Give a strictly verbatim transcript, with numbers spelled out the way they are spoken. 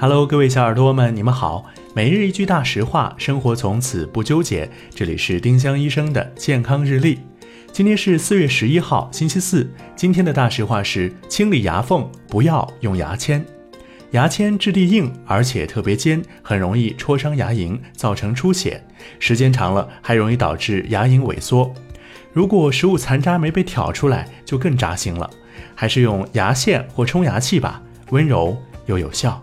Hello， 各位小耳朵们，你们好。每日一句大实话，生活从此不纠结。这里是丁香医生的健康日历。今天是四月十一号，星期四。今天的大实话是：清理牙缝不要用牙签。牙签质地硬，而且特别尖，很容易戳伤牙龈，造成出血。时间长了，还容易导致牙龈萎缩。如果食物残渣没被挑出来，就更扎心了。还是用牙线或冲牙器吧，温柔又有效。